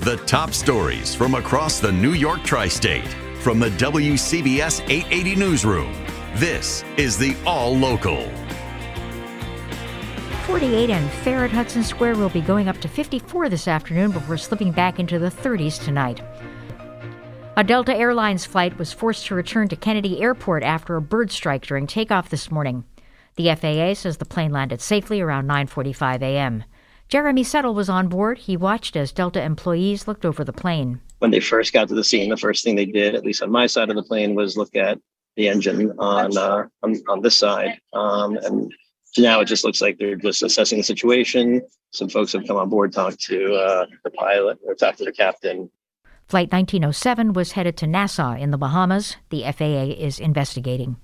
The top stories from across the New York tri-state. From the WCBS 880 newsroom, this is the All Local. 48 and fair at Hudson Square will be going up to 54 this afternoon before slipping back into the 30s tonight. A Delta Airlines flight was forced to return to Kennedy Airport after a bird strike during takeoff this morning. The FAA says the plane landed safely around 9:45 a.m. Jeremy Settle was on board. He watched as Delta employees looked over the plane. When they first got to the scene, the first thing they did, at least on my side of the plane, was look at the engine on this side. And now it just looks like they're just assessing the situation. Some folks have come on board, talked to the pilot, or talked to the captain. Flight 1907 was headed to Nassau in the Bahamas. The FAA is investigating.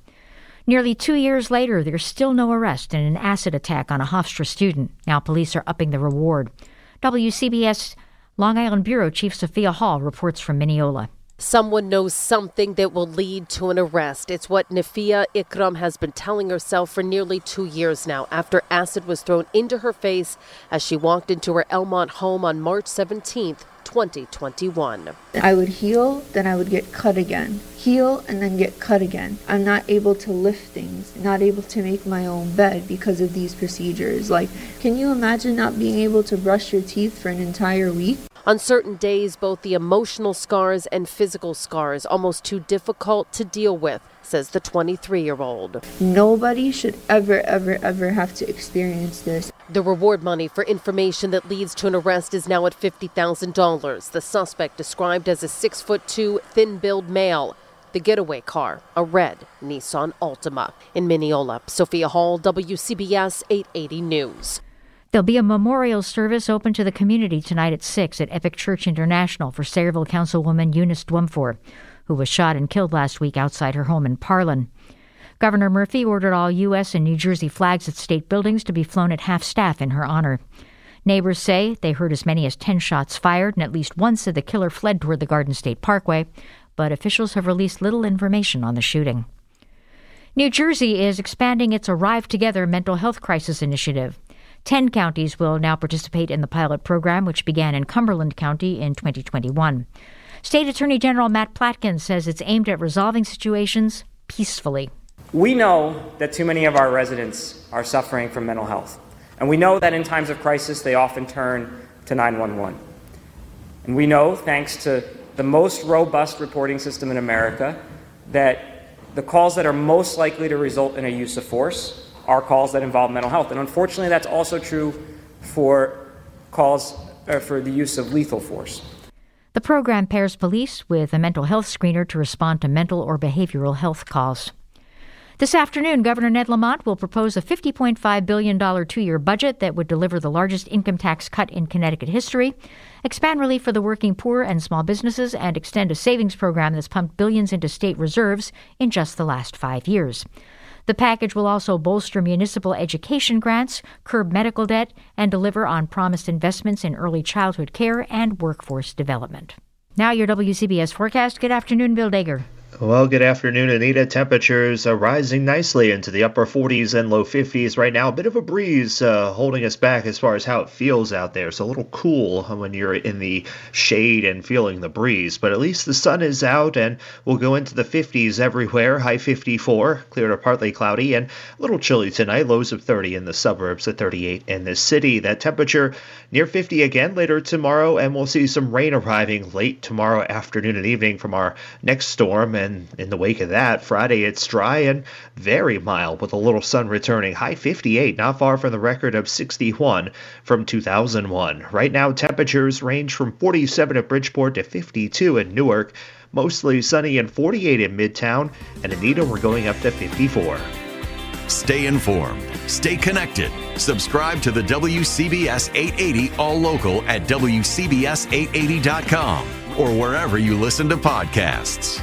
Nearly 2 years later, there's still no arrest in an acid attack on a Hofstra student. Now police are upping the reward. WCBS Long Island Bureau Chief Sophia Hall reports from Mineola. Someone knows something that will lead to an arrest. It's what Nafia Ikram has been telling herself for nearly 2 years now after acid was thrown into her face as she walked into her Elmont home on March 17th, 2021. I would heal, then I would get cut again. Heal and then get cut again. I'm not able to lift things, not able to make my own bed because of these procedures. Like, can you imagine not being able to brush your teeth for an entire week? On certain days, both the emotional scars and physical scars almost too difficult to deal with, says the 23-year-old. Nobody should ever have to experience this. The reward money for information that leads to an arrest is now at $50,000. The suspect described as a 6'2", thin-billed male. The getaway car, a red Nissan Altima. In Mineola, Sophia Hall, WCBS 880 News. There'll be a memorial service open to the community tonight at 6 at Epic Church International for Sayreville Councilwoman Eunice Dwumfor, who was shot and killed last week outside her home in Parlin. Governor Murphy ordered all U.S. and New Jersey flags at state buildings to be flown at half-staff in her honor. Neighbors say they heard as many as 10 shots fired, and at least one said the killer fled toward the Garden State Parkway, but officials have released little information on the shooting. New Jersey is expanding its Arrive Together mental health crisis initiative. 10 counties will now participate in the pilot program, which began in Cumberland County in 2021. State Attorney General Matt Platkin says it's aimed at resolving situations peacefully. We know that too many of our residents are suffering from mental health. And we know that in times of crisis, they often turn to 911. And we know, thanks to the most robust reporting system in America, that the calls that are most likely to result in a use of force are calls that involve mental health. And unfortunately, that's also true for calls for the use of lethal force. The program pairs police with a mental health screener to respond to mental or behavioral health calls. This afternoon, Governor Ned Lamont will propose a $50.5 billion two-year budget that would deliver the largest income tax cut in Connecticut history, expand relief for the working poor and small businesses, and extend a savings program that's pumped billions into state reserves in just the last 5 years. The package will also bolster municipal education grants, curb medical debt, and deliver on promised investments in early childhood care and workforce development. Now your WCBS forecast. Good afternoon, Bill Dager. Well, good afternoon, Anita. Temperatures are rising nicely into the upper 40s and low 50s right now. A bit of a breeze holding us back as far as how it feels out there. It's a little cool when you're in the shade and feeling the breeze, but at least the sun is out and we'll go into the 50s everywhere. High 54, clear to partly cloudy and a little chilly tonight. Lows of 30 in the suburbs, at 38 in the city. That temperature near 50 again later tomorrow, and we'll see some rain arriving late tomorrow afternoon and evening from our next storm. And in the wake of that, Friday it's dry and very mild with a little sun returning. High 58, not far from the record of 61 from 2001. Right now, temperatures range from 47 at Bridgeport to 52 in Newark. Mostly sunny and 48 in Midtown. And Anita, we're going up to 54. Stay informed. Stay connected. Subscribe to the WCBS 880 All Local at WCBS880.com or wherever you listen to podcasts.